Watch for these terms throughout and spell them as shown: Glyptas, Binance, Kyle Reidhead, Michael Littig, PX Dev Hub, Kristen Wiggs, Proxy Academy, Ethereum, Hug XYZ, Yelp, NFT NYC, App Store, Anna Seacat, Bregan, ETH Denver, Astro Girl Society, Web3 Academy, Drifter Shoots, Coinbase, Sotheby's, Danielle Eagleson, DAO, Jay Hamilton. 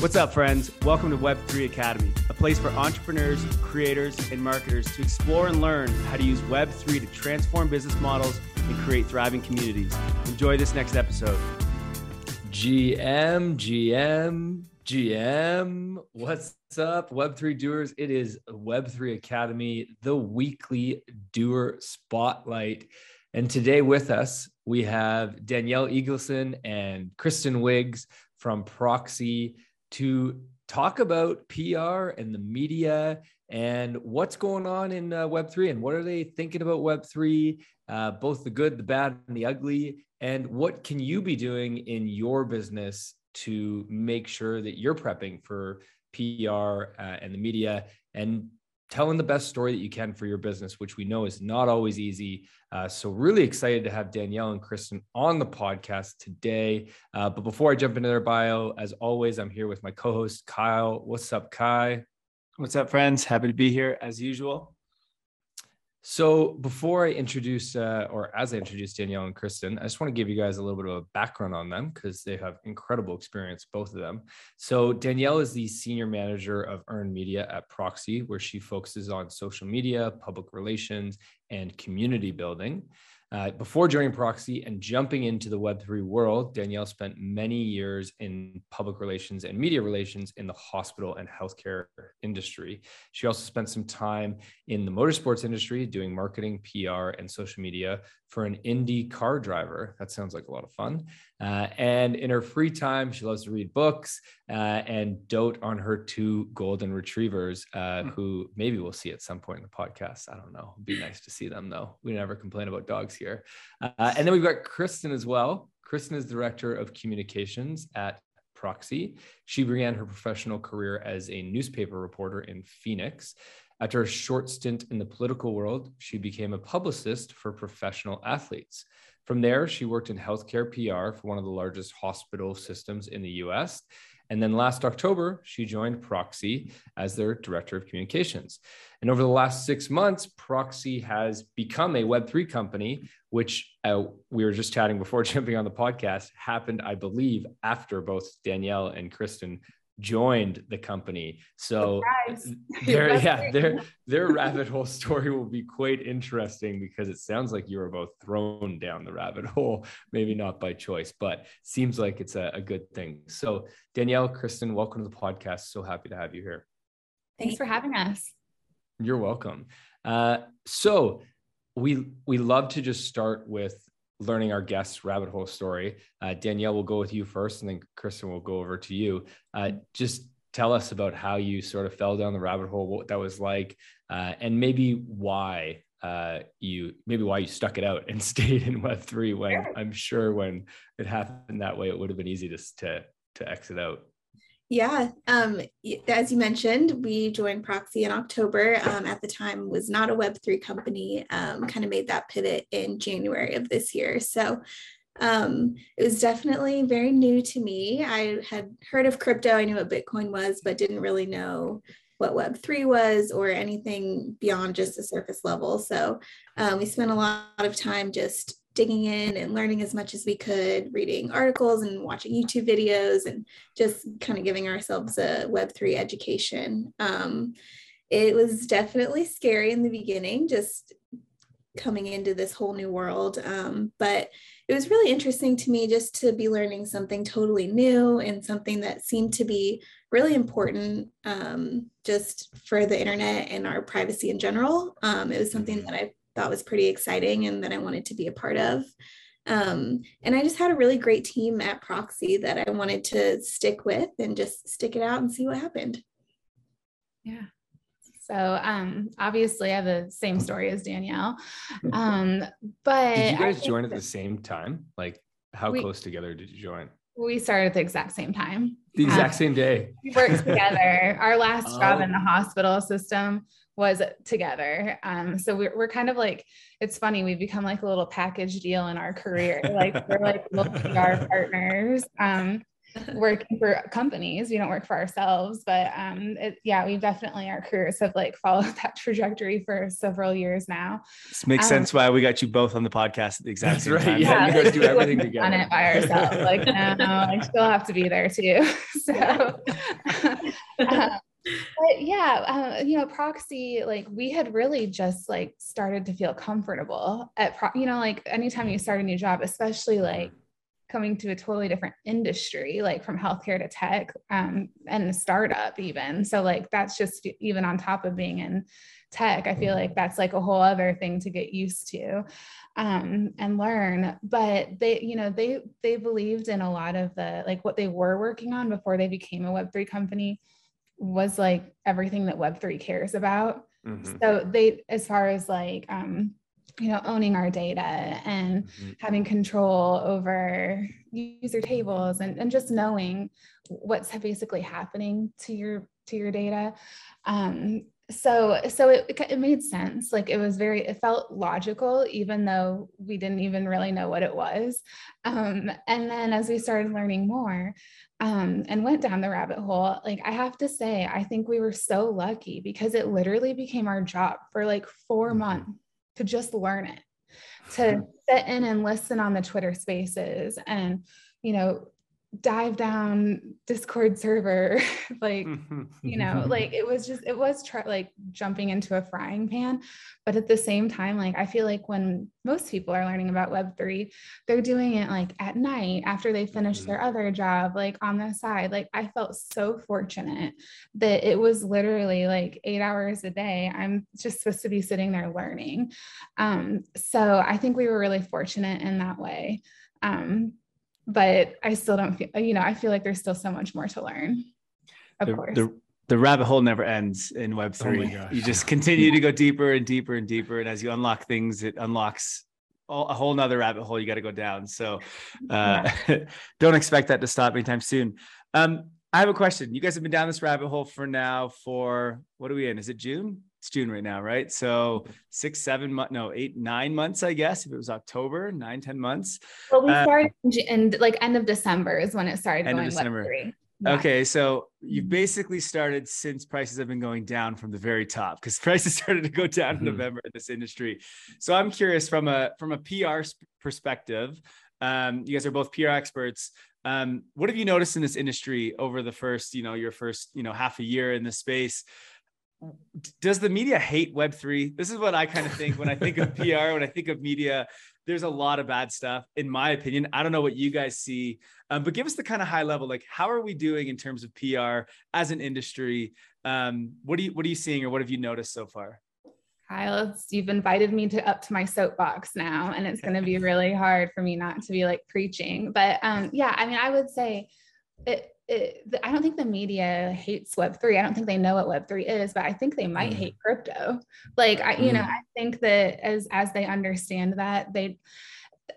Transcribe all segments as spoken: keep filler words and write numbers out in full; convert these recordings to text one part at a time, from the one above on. What's up, friends? Welcome to web three Academy, a place for entrepreneurs, creators, and marketers to explore and learn how to use web three to transform business models and create thriving communities. Enjoy this next episode. G M, G M, G M. What's up, web three doers? It is web three Academy, the weekly doer spotlight. And today with us, we have Danielle Eagleson and Kristen Wiggs from Proxy to talk about P R and the media and what's going on in uh, web three and what are they thinking about web three, uh, both the good, the bad, and the ugly, and what can you be doing in your business to make sure that you're prepping for P R uh, and the media and telling the best story that you can for your business, which we know is not always easy. Uh, so really excited to have Danielle and Kristen on the podcast today. Uh, but before I jump into their bio, as always, I'm here with my co-host, Kyle. What's up, Kai? What's up, friends? Happy to be here as usual. So before I introduce, uh, or as I introduce Danielle and Kristen, I just want to give you guys a little bit of a background on them because they have incredible experience, both of them. So Danielle is the senior manager of earned media at Proxy, where she focuses on social media, public relations, and community building. Uh, before joining Proxy and jumping into the web three world, Danielle spent many years in public relations and media relations in the hospital and healthcare industry. She also spent some time in the motorsports industry doing marketing, P R, and social media for an Indy car driver. That sounds like a lot of fun. Uh, and in her free time, she loves to read books uh, and dote on her two golden retrievers, uh, who maybe we'll see at some point in the podcast. I don't know. It'd be nice to see them, though. We never complain about dogs here. Uh, and then we've got Kristen as well. Kristen is Director of Communications at Proxy. She began her professional career as a newspaper reporter in Phoenix. After a short stint in the political world, she became a publicist for professional athletes. From there, she worked in healthcare P R for one of the largest hospital systems in the U S. And then last October, she joined Proxy as their Director of Communications. And over the last six months, Proxy has become a web three company, which uh, we were just chatting before jumping on the podcast, happened, I believe, after both Danielle and Kristen joined the company. So their, yeah, their, their rabbit hole story will be quite interesting because it sounds like you were both thrown down the rabbit hole, maybe not by choice, but seems like it's a, a good thing. So Danielle, Kristen, welcome to the podcast. So happy to have you here. Thanks for having us. You're welcome. Uh, so we, we love to just start with learning our guests' rabbit hole story. Uh, Danielle, we'll go with you first, and then Kristen will go over to you. Uh, just tell us about how you sort of fell down the rabbit hole, what that was like, uh, and maybe why uh, you maybe why you stuck it out and stayed in web three when sure. I'm sure when it happened that way, it would have been easy to to, to exit out. Yeah, um, as you mentioned, we joined Proxy in October. Um, at the time, was not a web three company, um, kind of made that pivot in January of this year. So um, it was definitely very new to me. I had heard of crypto, I knew what Bitcoin was, but didn't really know what web three was or anything beyond just the surface level. So um, we spent a lot of time just digging in and learning as much as we could, reading articles and watching YouTube videos and just kind of giving ourselves a web three education. Um, it was definitely scary in the beginning, just coming into this whole new world. Um, but it was really interesting to me just to be learning something totally new and something that seemed to be really important um, just for the internet and our privacy in general. Um, it was something that I thought was pretty exciting and that I wanted to be a part of. Um, and I just had a really great team at Proxy that I wanted to stick with and just stick it out and see what happened. Yeah. So um, obviously I have the same story as Danielle, um, but- Did you guys join at the same time? Like how we, close together did you join? We started at the exact same time. The exact um, same day. We worked together. Our last oh. job in the hospital system was together. Um, so we're, we're kind of like, it's funny, we've become like a little package deal in our career. Like we're like little P R partners. Um, working for companies. We don't work for ourselves, but um, it, yeah, we definitely, our careers have like followed that trajectory for several years now. This makes um, sense why we got you both on the podcast at the exact same right. time. Yeah, you guys do everything together. On it by ourselves, like no, I still have to be there too. So. um, But yeah, uh, you know, Proxy, like we had really just like started to feel comfortable at, pro- you know, like anytime you start a new job, especially like coming to a totally different industry, like from healthcare to tech um, and a startup even. So like, that's just even on top of being in tech, I feel like that's like a whole other thing to get used to um, and learn. But they, you know, they, they believed in a lot of the, like what they were working on before they became a Web three company was like everything that Web three cares about. Mm-hmm. So they, as far as like, um, you know, owning our data and mm-hmm. having control over user tables and, and just knowing what's basically happening to your, to your data. Um, so, so it, it made sense. Like it was very, it felt logical, even though we didn't even really know what it was. Um, and then as we started learning more, Um, and went down the rabbit hole. Like, I have to say, I think we were so lucky because it literally became our job for like four months to just learn it, to sit in and listen on the Twitter spaces and, you know, dive down Discord server. Like, you know, like it was just, it was tr- like jumping into a frying pan. But at the same time, like, I feel like when most people are learning about Web three, they're doing it like at night after they finish mm-hmm. their other job, like on the side. Like I felt so fortunate that it was literally like eight hours a day. I'm just supposed to be sitting there learning. Um, so I think we were really fortunate in that way. Um, but I still don't feel, you know, I feel like there's still so much more to learn. Of the, course. The- The rabbit hole never ends in Web three. Oh, you just continue to go deeper and deeper and deeper. And as you unlock things, it unlocks all, a whole nother rabbit hole you got to go down. So uh, yeah. Don't expect that to stop anytime soon. Um, I have a question. You guys have been down this rabbit hole for now for, what are we in? Is it June? It's June right now, right? So six, seven months, no, eight, nine months, I guess. If it was October, nine, ten months. Well, we started um, in like end of December is when it started end going of December. Web three. Yeah. Okay, so you've basically started since prices have been going down from the very top, because prices started to go down mm-hmm. in November in this industry. So I'm curious from a from a P R perspective, um, you guys are both P R experts. Um, what have you noticed in this industry over the first, you know, your first, you know, half a year in this space? Does the media hate Web three? This is what I kind of think when I think of P R, when I think of media. There's a lot of bad stuff, in my opinion. I don't know what you guys see, um, but give us the kind of high level, like how are we doing in terms of P R as an industry? Um, what do you what are you seeing, or what have you noticed so far? Kyle, it's, you've invited me to up to my soapbox now, and it's going to be really hard for me not to be like preaching. But um, yeah, I mean, I would say it. It, I don't think the media hates Web three. I don't think they know what Web three is, but I think they might mm. hate crypto. Like, I, you mm. know, I think that as, as they understand that, they,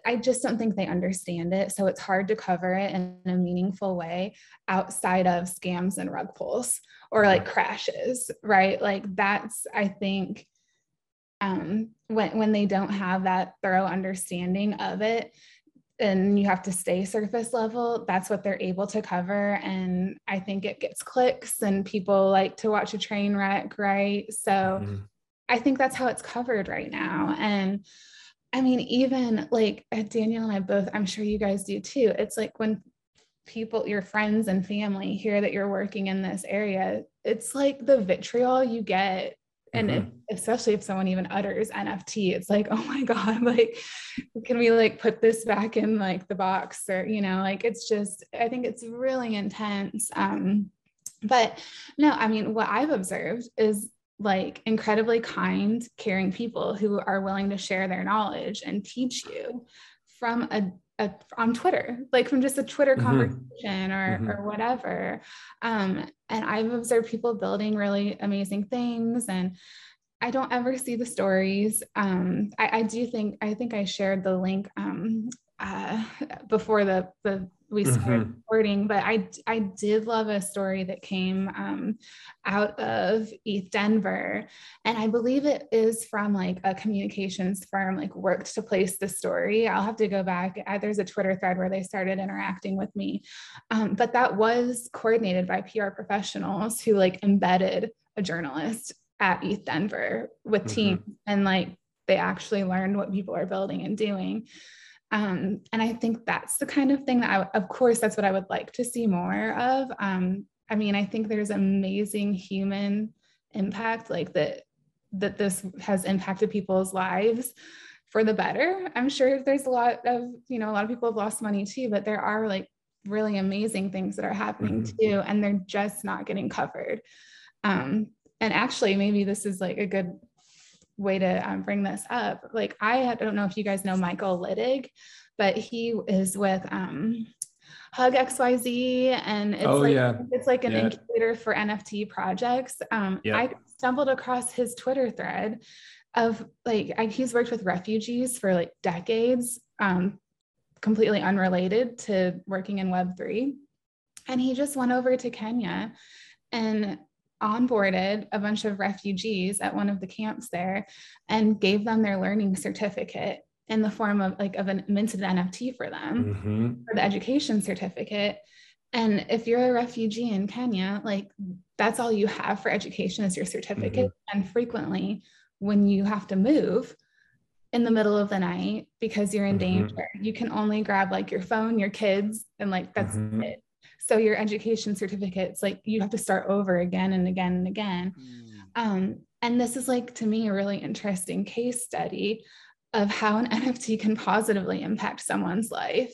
I just don't think they understand it. So it's hard to cover it in a meaningful way outside of scams and rug pulls or like crashes, right? Like that's, I think, um, when, when they don't have that thorough understanding of it, and you have to stay surface level, that's what they're able to cover. And I think it gets clicks and people like to watch a train wreck, right? So mm-hmm. I think that's how it's covered right now. And I mean, even like Danielle and I both, I'm sure you guys do too. It's like when people, your friends and family hear that you're working in this area, it's like the vitriol you get. And mm-hmm. if, especially if someone even utters N F T, it's like, oh my God, like, can we like put this back in like the box or, you know, like, it's just, I think it's really intense. Um, but no, I mean, what I've observed is like incredibly kind, caring people who are willing to share their knowledge and teach you from a A, on Twitter, like from just a Twitter mm-hmm. conversation or, mm-hmm. or whatever. Um, and I've observed people building really amazing things, and I don't ever see the stories. Um, I, I do think, I think I shared the link um, uh, before the, the we started mm-hmm. recording, but I, I did love a story that came um, out of E T H Denver. And I believe it is from like a communications firm, like worked to place the story. I'll have to go back. I, there's a Twitter thread where they started interacting with me. Um, but that was coordinated by P R professionals who like embedded a journalist at E T H Denver with mm-hmm. teams, and like they actually learned what people are building and doing. Um, and I think that's the kind of thing that I, of course, that's what I would like to see more of. Um, I mean, I think there's amazing human impact, like that, that this has impacted people's lives for the better. I'm sure there's a lot of, you know, a lot of people have lost money too, but there are like really amazing things that are happening mm-hmm. too, and they're just not getting covered. Um, and actually, maybe this is like a good way to um, bring this up. Like, I don't know if you guys know Michael Littig, but he is with um, Hug X Y Z, and it's, oh, like, yeah. it's like an yeah. incubator for N F T projects. Um, yeah. I stumbled across his Twitter thread of like, I, he's worked with refugees for like decades, um, completely unrelated to working in Web three. And he just went over to Kenya and onboarded a bunch of refugees at one of the camps there and gave them their learning certificate in the form of like of an minted N F T for them mm-hmm. for the education certificate. And if you're a refugee in Kenya, like that's all you have for education is your certificate. Mm-hmm. And frequently when you have to move in the middle of the night because you're in mm-hmm. danger, you can only grab like your phone, your kids, and like that's mm-hmm. it. So your education certificates, like you have to start over again and again and again. Mm. Um, and this is like, to me, a really interesting case study of how an N F T can positively impact someone's life.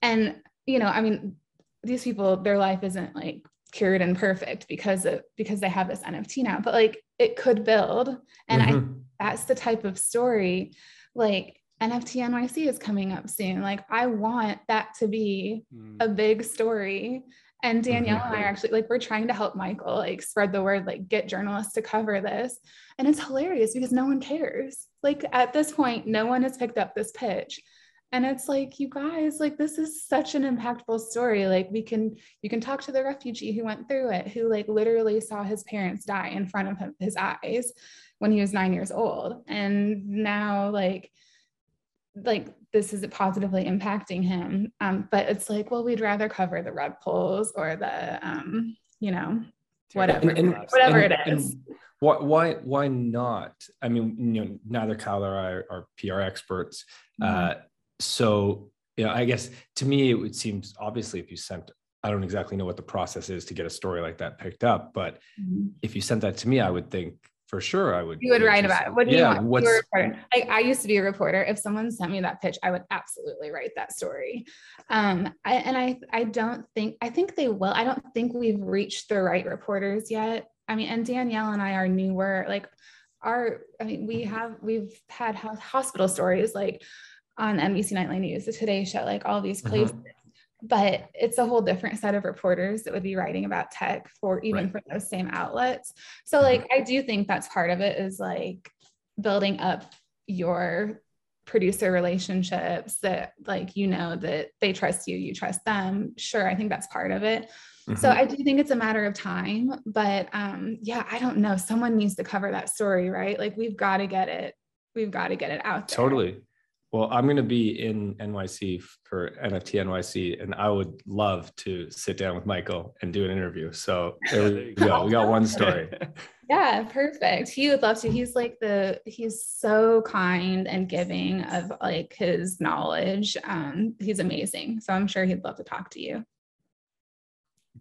And, you know, I mean, these people, their life isn't like cured and perfect because of, because they have this N F T now, but like it could build. And mm-hmm. I, that's the type of story, like, N F T N Y C is coming up soon. Like I want that to be mm. a big story. And Danielle mm-hmm. and I are actually like, we're trying to help Michael, like spread the word, like get journalists to cover this. And it's hilarious because no one cares. Like at this point, no one has picked up this pitch. And it's like, you guys, like, this is such an impactful story. Like we can, you can talk to the refugee who went through it, who like literally saw his parents die in front of him, his eyes when he was nine years old. And now like, like this is positively impacting him. Um, but it's like, well, we'd rather cover the rug pulls or the, um, you know, whatever, and, and, whatever and, it is. Why, why, why not? I mean, you know, neither Kyle or I are P R experts. Mm-hmm. Uh, so, you know, I guess to me, it would seem obviously if you sent, I don't exactly know what the process is to get a story like that picked up, but mm-hmm. if you sent that to me, I would think, for sure, I would. You would write about it. What do yeah, you want? You're a reporter. Like I used to be a reporter. If someone sent me that pitch, I would absolutely write that story. Um, I, and I, I don't think, I think they will. I don't think we've reached the right reporters yet. I mean, and Danielle and I are newer. Like, our, I mean, we have, we've had hospital stories like on N B C Nightly News, the Today Show, like all these places. Uh-huh. But it's a whole different set of reporters that would be writing about tech for even right. for those same outlets. So like, I do think that's part of it is like building up your producer relationships that like, you know, that they trust you, you trust them. Sure. I think that's part of it. Mm-hmm. So I do think it's a matter of time, but um, yeah, I don't know. Someone needs to cover that story, right? Like we've got to get it. We've got to get it out there. Totally. Well, I'm going to be in N Y C for N F T N Y C, and I would love to sit down with Michael and do an interview. So there we go. We got one story. Yeah, perfect. He would love to. He's like the, he's so kind and giving of like his knowledge. Um, he's amazing. So I'm sure he'd love to talk to you.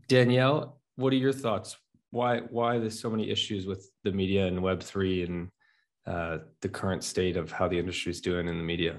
Danielle, what are your thoughts? Why, why there's so many issues with the media and Web three and Uh, the current state of how the industry is doing in the media?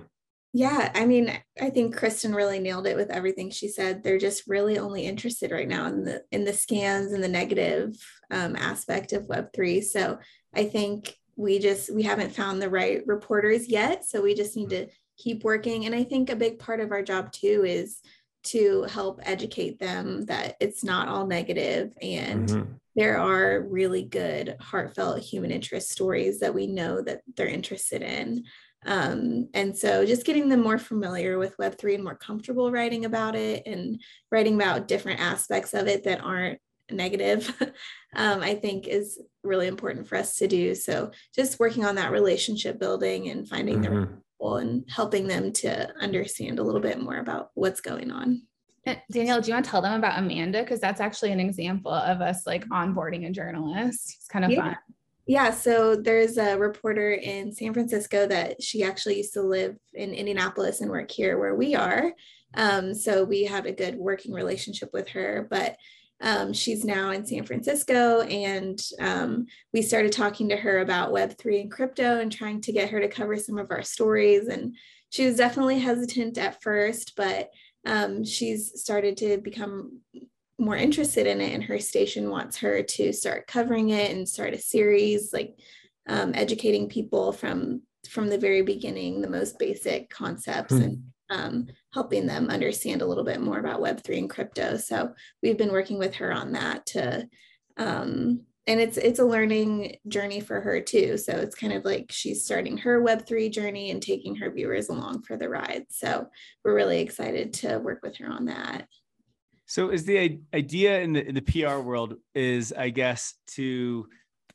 Yeah, I mean, I think Kristen really nailed it with everything she said. They're just really only interested right now in the in the scans and the negative um, aspect of Web three. So I think we just we haven't found the right reporters yet. So we just need to keep working. And I think a big part of our job too is to help educate them that it's not all negative and mm-hmm. there are really good, heartfelt human interest stories that we know that they're interested in. Um, and so just getting them more familiar with Web three and more comfortable writing about it and writing about different aspects of it that aren't negative, um, I think is really important for us to do. So just working on that relationship building and finding mm-hmm. the right people and helping them to understand a little bit more about what's going on. Danielle, do you want to tell them about Amanda? Because that's actually an example of us like onboarding a journalist. It's kind of yeah. fun. Yeah, so there's a reporter in San Francisco that she actually used to live in Indianapolis and work here where we are. Um, so we had a good working relationship with her, but um, she's now in San Francisco, and um, we started talking to her about Web three and crypto and trying to get her to cover some of our stories. And she was definitely hesitant at first, but Um, she's started to become more interested in it, and her station wants her to start covering it and start a series, like um, educating people from from the very beginning, the most basic concepts, mm-hmm. and um, helping them understand a little bit more about Web three and crypto. So we've been working with her on that to, um, and it's it's a learning journey for her too. So it's kind of like she's starting her Web three journey and taking her viewers along for the ride. So we're really excited to work with her on that. So is the idea in the, in the P R world is, I guess, to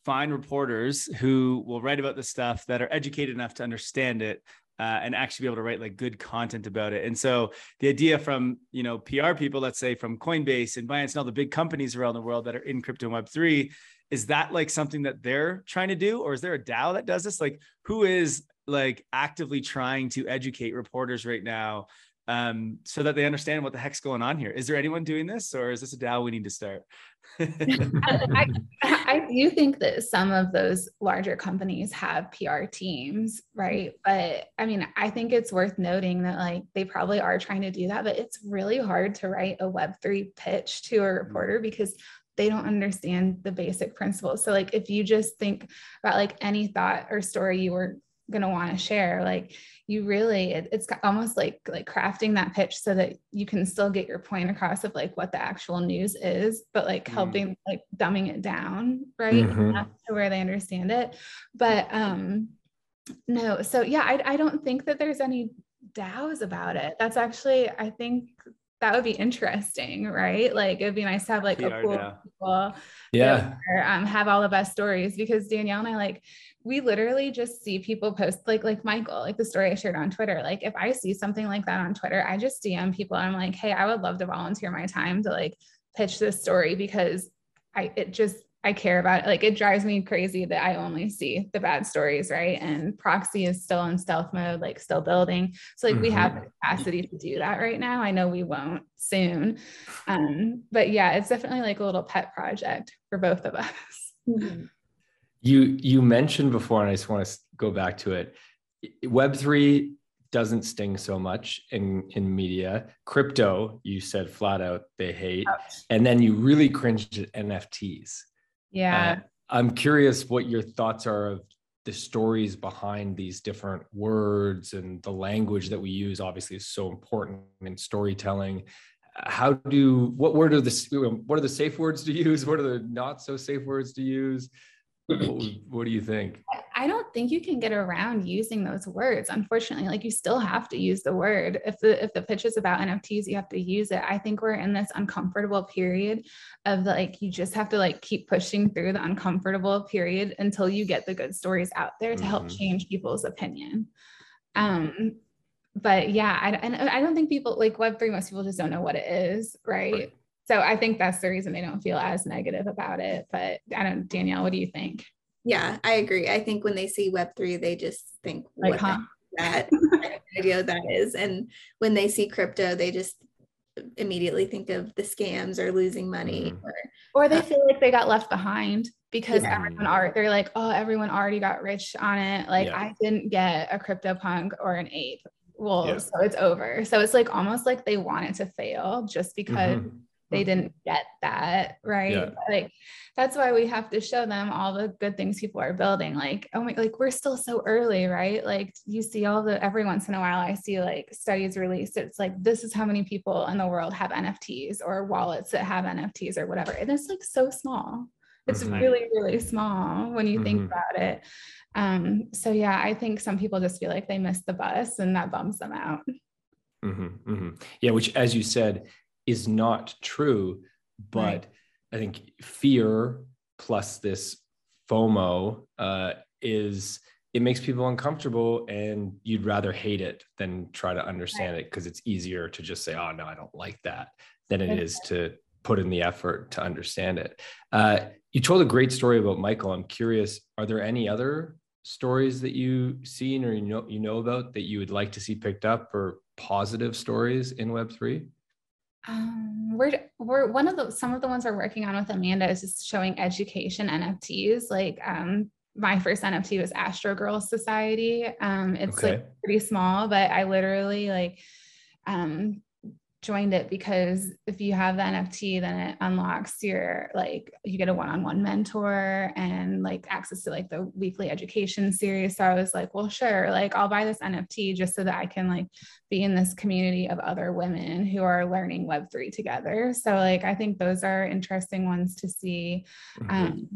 find reporters who will write about the stuff that are educated enough to understand it uh, and actually be able to write like good content about it. And so the idea from, you know, P R people, let's say from Coinbase and Binance and all the big companies around the world that are in crypto and Web three, is that like something that they're trying to do? Or is there a DAO that does this? Like who is like actively trying to educate reporters right now um, so that they understand what the heck's going on here? Is there anyone doing this, or is this a DAO we need to start? I, I do think that some of those larger companies have P R teams, right? But I mean, I think it's worth noting that like they probably are trying to do that, but it's really hard to write a Web three pitch to a reporter because they don't understand the basic principles. So like, if you just think about like any thought or story you were going to want to share, like you really, it, it's almost like, like crafting that pitch so that you can still get your point across of like what the actual news is, but like helping, mm. like dumbing it down, right? Mm-hmm. Not to where they understand it. But um, no, so yeah, I, I don't think that there's any DAOs about it. That's actually, I think, that would be interesting, right? Like it'd be nice to have like P R a cool now. people yeah. there, um, have all the best stories, because Danielle and I, like, we literally just see people post like, like Michael, like the story I shared on Twitter. Like if I see something like that on Twitter, I just D M people and I'm like, hey, I would love to volunteer my time to like pitch this story because I, it just, I care about it. Like it drives me crazy that I only see the bad stories, right? And Proxy is still in stealth mode, like still building. So like mm-hmm. we have the capacity to do that right now. I know we won't soon, um, but yeah, it's definitely like a little pet project for both of us. Mm-hmm. You you mentioned before, and I just want to go back to it. Web three doesn't sting so much in, in media. Crypto, you said flat out they hate, Ouch. And then you really cringed at N F Ts. Yeah. Uh, I'm curious what your thoughts are of the stories behind these different words, and the language that we use obviously is so important in storytelling. How do, what word are the, what are the safe words to use? What are the not so safe words to use? What, what do you think? I don't think you can get around using those words. Unfortunately, like you still have to use the word. If the, if the pitch is about N F Ts, you have to use it. I think we're in this uncomfortable period of the, like, you just have to like keep pushing through the uncomfortable period until you get the good stories out there to mm-hmm. help change people's opinion. Um, but yeah, I, and I don't think people like Web three, most people just don't know what it is. Right. right. So I think that's the reason they don't feel as negative about it. But I don't, Danielle, what do you think? Yeah, I agree. I think when they see Web three, they just think like, what huh? that idea that is. And when they see crypto, they just immediately think of the scams or losing money. Mm. Or, or they uh, feel like they got left behind because yeah. everyone are, they're like, oh, everyone already got rich on it. Like yeah. I didn't get a CryptoPunk or an ape. Well, yeah. so it's over. So it's like almost like they wanted to fail just because mm-hmm. they didn't get that, right? Yeah. Like that's why we have to show them all the good things people are building. Like, oh my, like we're still so early, right? Like you see all the, every once in a while I see like studies released. It's like, this is how many people in the world have N F Ts or wallets that have N F Ts or whatever. And it's like so small. It's mm-hmm. really, really small when you mm-hmm. think about it. Um, so yeah, I think some people just feel like they missed the bus and that bums them out. Mm-hmm. Mm-hmm. Yeah. Which, as you said, is not true, but right. I think fear plus this FOMO uh, is, it makes people uncomfortable, and you'd rather hate it than try to understand right. it. Cause it's easier to just say, oh no, I don't like that, than it is to put in the effort to understand it. Uh, you told a great story about Michael. I'm curious, are there any other stories that you've seen or you know, you know about that you would like to see picked up, or positive stories in Web three? Um, we're, we're one of the, some of the ones we're working on with Amanda is just showing education N F Ts. Like, um, my first N F T was Astro Girl Society. Um, it's okay. like pretty small, but I literally like, um, joined it because if you have the N F T, then it unlocks your, like, you get a one-on-one mentor and like access to like the weekly education series. So I was like, well, sure. Like, I'll buy this N F T just so that I can like be in this community of other women who are learning Web three together. So like, I think those are interesting ones to see. Mm-hmm. Um,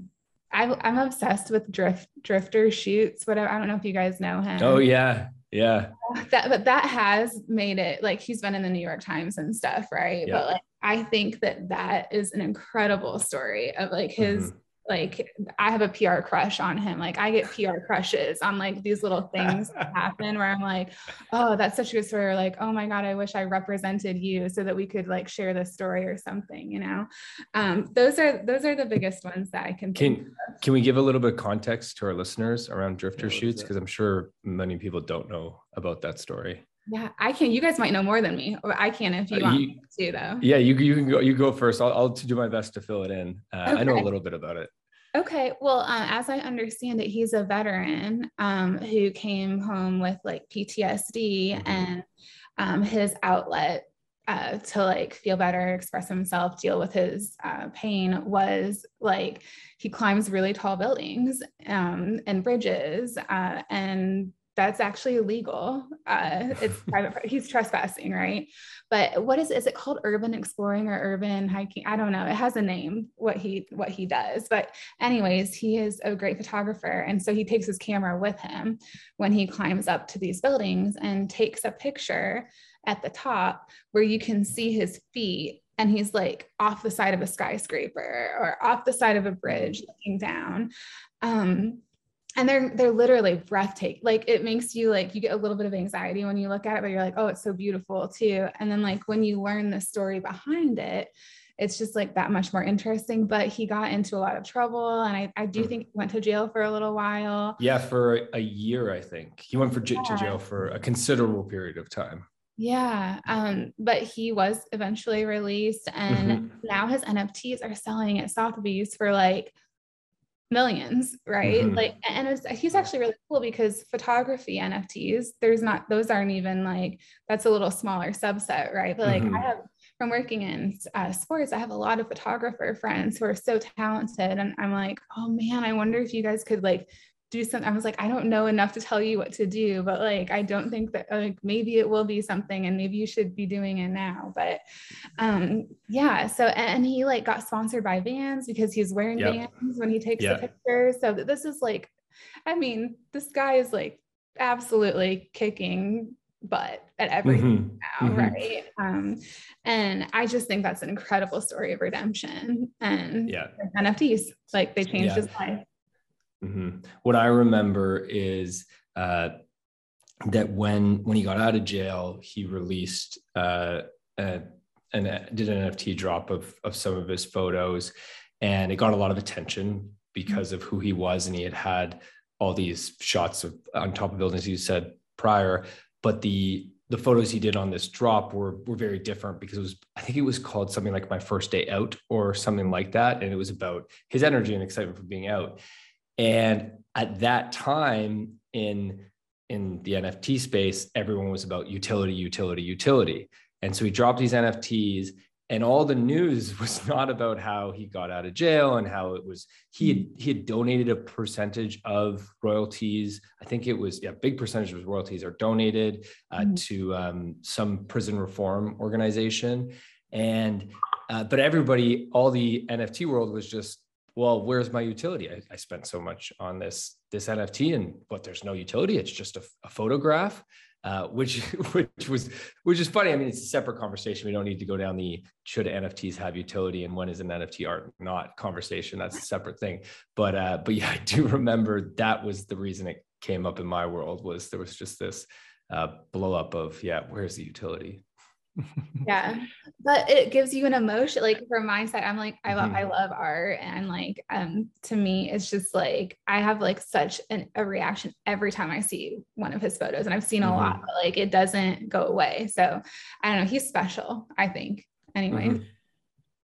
I, I'm obsessed with drift drifter shoots, whatever. I don't know if you guys know him. Oh yeah. Yeah. That, but that has made it, like, he's been in the New York Times and stuff. Right. Yeah. But like, I think that that is an incredible story of like his, mm-hmm. like, I have a P R crush on him. Like, I get P R crushes on like these little things that happen where I'm like, oh, that's such a good story. Or like, oh my God, I wish I represented you so that we could like share this story or something, you know? Um, those are, those are the biggest ones that I can, can, think of. Can we give a little bit of context to our listeners around Drifter yeah, Shoots? Cause I'm sure many people don't know about that story. Yeah, I can. You guys might know more than me. I can if you want uh, you, me to, though. Yeah, you you can go. You go first. I'll I'll do my best to fill it in. Uh, okay. I know a little bit about it. Okay. Well, um, as I understand it, he's a veteran um, who came home with like P T S D, mm-hmm. and um, his outlet uh, to like feel better, express himself, deal with his uh, pain was like he climbs really tall buildings um, and bridges uh, and. That's actually illegal. Uh, it's private, he's trespassing, right? But what is, is it called urban exploring or urban hiking? I don't know. It has a name, what he, what he does. But anyways, he is a great photographer. And so he takes his camera with him when he climbs up to these buildings and takes a picture at the top where you can see his feet. And he's like off the side of a skyscraper or off the side of a bridge looking down. Um, And they're, they're literally breathtaking. Like, it makes you like, you get a little bit of anxiety when you look at it, but you're like, oh, it's so beautiful too. And then like, when you learn the story behind it, it's just like that much more interesting, but he got into a lot of trouble. And I, I do think he went to jail for a little while. Yeah. For a year, I think he went for j- yeah. to jail for a considerable period of time. Yeah. Um, but he was eventually released, and mm-hmm. now his N F Ts are selling at Sotheby's for like millions, right? Mm-hmm. Like, and it's, he's actually really cool because photography N F Ts, there's not, those aren't even like, that's a little smaller subset, right? But like, mm-hmm. I have, from working in uh, sports, I have a lot of photographer friends who are so talented, and I'm like, oh man, I wonder if you guys could like do something. I was like, I don't know enough to tell you what to do, but like, I don't think that, like, maybe it will be something, and maybe you should be doing it now. But um, yeah. So, and he like got sponsored by Vans because he's wearing yep. Vans when he takes yep. the picture. So this is like, I mean, this guy is like absolutely kicking butt at everything mm-hmm. now. Mm-hmm. Right. Um, and I just think that's an incredible story of redemption and yeah. N F Ts. Like, they changed yeah. his life. Mm-hmm. What I remember is uh, that when when he got out of jail, he released uh, a, an a, did an N F T drop of of some of his photos, and it got a lot of attention because of who he was, and he had had all these shots of on top of buildings, you said prior, but the the photos he did on this drop were were very different because it was, I think it was called something like My First Day Out or something like that, and it was about his energy and excitement for being out. And at that time in, in the N F T space, everyone was about utility, utility, utility. And so he dropped these N F Ts, and all the news was not about how he got out of jail and how it was, he had, he had donated a percentage of royalties. I think it was, yeah, big percentage of royalties are donated uh, mm-hmm. to um, some prison reform organization. And, uh, but everybody, all the N F T world was just, well, where's my utility? I, I spent so much on this, this N F T, and but there's no utility. It's just a, a photograph, uh, which, which was, which is funny. I mean, it's a separate conversation. We don't need to go down the should N F Ts have utility and when is an N F T art not conversation. That's a separate thing. But, uh, but yeah, I do remember that was the reason it came up in my world, was there was just this uh, blow up of, yeah, where's the utility? Yeah, but it gives you an emotion. Like from my side, I'm like, I love, mm-hmm. I love art, and like, um, to me, it's just like I have like such an, a reaction every time I see one of his photos, and I've seen mm-hmm. a lot, but like it doesn't go away. So I don't know. He's special, I think. Anyway, mm-hmm.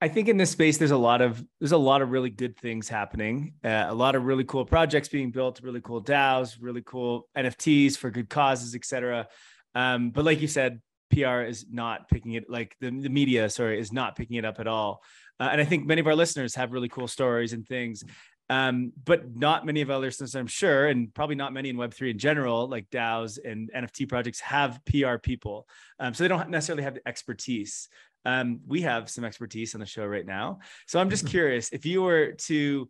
I think in this space, there's a lot of there's a lot of really good things happening. Uh, a lot of really cool projects being built, really cool DAOs, really cool N F Ts for good causes, et cetera. Um, but like you said, P R is not picking it, like the, the media, sorry, is not picking it up at all. Uh, and I think many of our listeners have really cool stories and things, um, but not many of our listeners, I'm sure, and probably not many in Web three in general, like DAOs and N F T projects, have P R people. Um, so they don't necessarily have the expertise. Um, we have some expertise on the show right now. So I'm just curious, if you were to,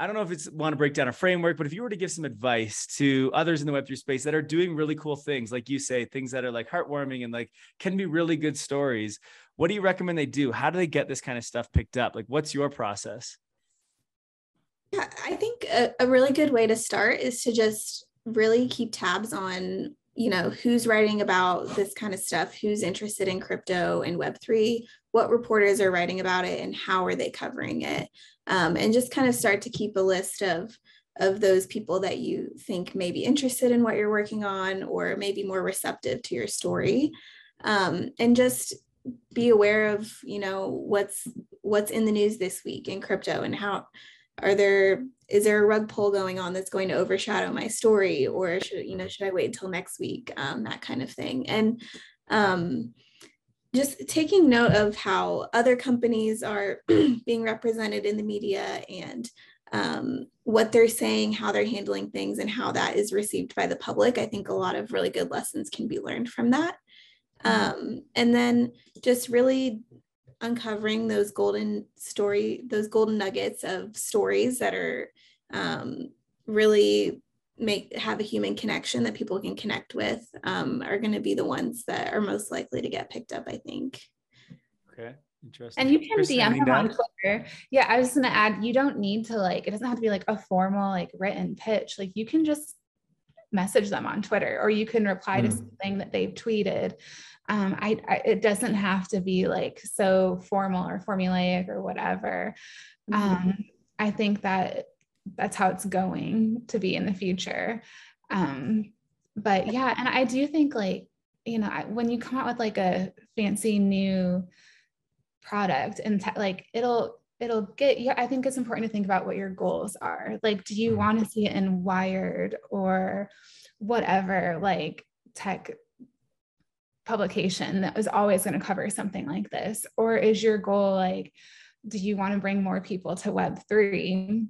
I don't know if it's want to break down a framework, but if you were to give some advice to others in the Web three space that are doing really cool things, like you say, things that are like heartwarming and like can be really good stories, what do you recommend they do? How do they get this kind of stuff picked up? Like, what's your process? Yeah, I think a, a really good way to start is to just really keep tabs on, you know, who's writing about this kind of stuff, who's interested in crypto and Web three, what reporters are writing about it, and how are they covering it? Um, and just kind of start to keep a list of, of those people that you think may be interested in what you're working on, or maybe more receptive to your story. Um, and just be aware of, you know, what's, what's in the news this week in crypto, and how are there, is there a rug pull going on that's going to overshadow my story, or should, you know, should I wait until next week? Um, that kind of thing. And, um, just taking note of how other companies are being represented in the media, and um, what they're saying, how they're handling things, and how that is received by the public. I think a lot of really good lessons can be learned from that. Um, and then just really uncovering those golden story, those golden nuggets of stories that are um, really make have a human connection that people can connect with, um, are going to be the ones that are most likely to get picked up, I think. Okay. Interesting. And you can Kristen, D M him on Twitter. Yeah. I was going to add, you don't need to like, it doesn't have to be like a formal, like written pitch. Like you can just message them on Twitter, or you can reply mm. to something that they've tweeted. Um, I, I, it doesn't have to be like so formal or formulaic or whatever. Mm-hmm. Um, I think that that's how it's going to be in the future. Um, but yeah, and I do think like, you know, I, when you come out with like a fancy new product and te- like, it'll, it'll get you, I think it's important to think about what your goals are. Like, do you want to see it in Wired or whatever, like tech publication that was always going to cover something like this? Or is your goal, like, do you want to bring more people to Web three?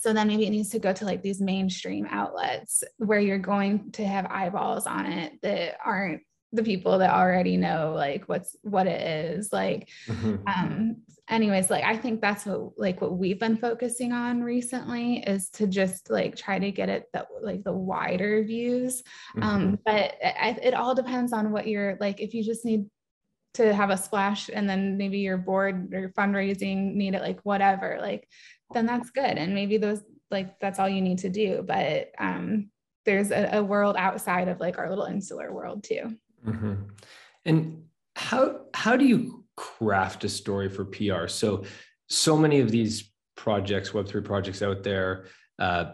So then maybe it needs to go to like these mainstream outlets where you're going to have eyeballs on it that aren't the people that already know like what's, what it is like. Mm-hmm. Um, anyways, like, I think that's what, like what we've been focusing on recently is to just like try to get it that like the wider views. Mm-hmm. Um, but I, it all depends on what you're like, if you just need to have a splash and then maybe you're bored or fundraising need it, like whatever, like, then that's good. And maybe those, like, that's all you need to do. But um, there's a, a world outside of like our little insular world too. Mm-hmm. And how, how do you craft a story for P R? So, so many of these projects, Web three projects out there, uh,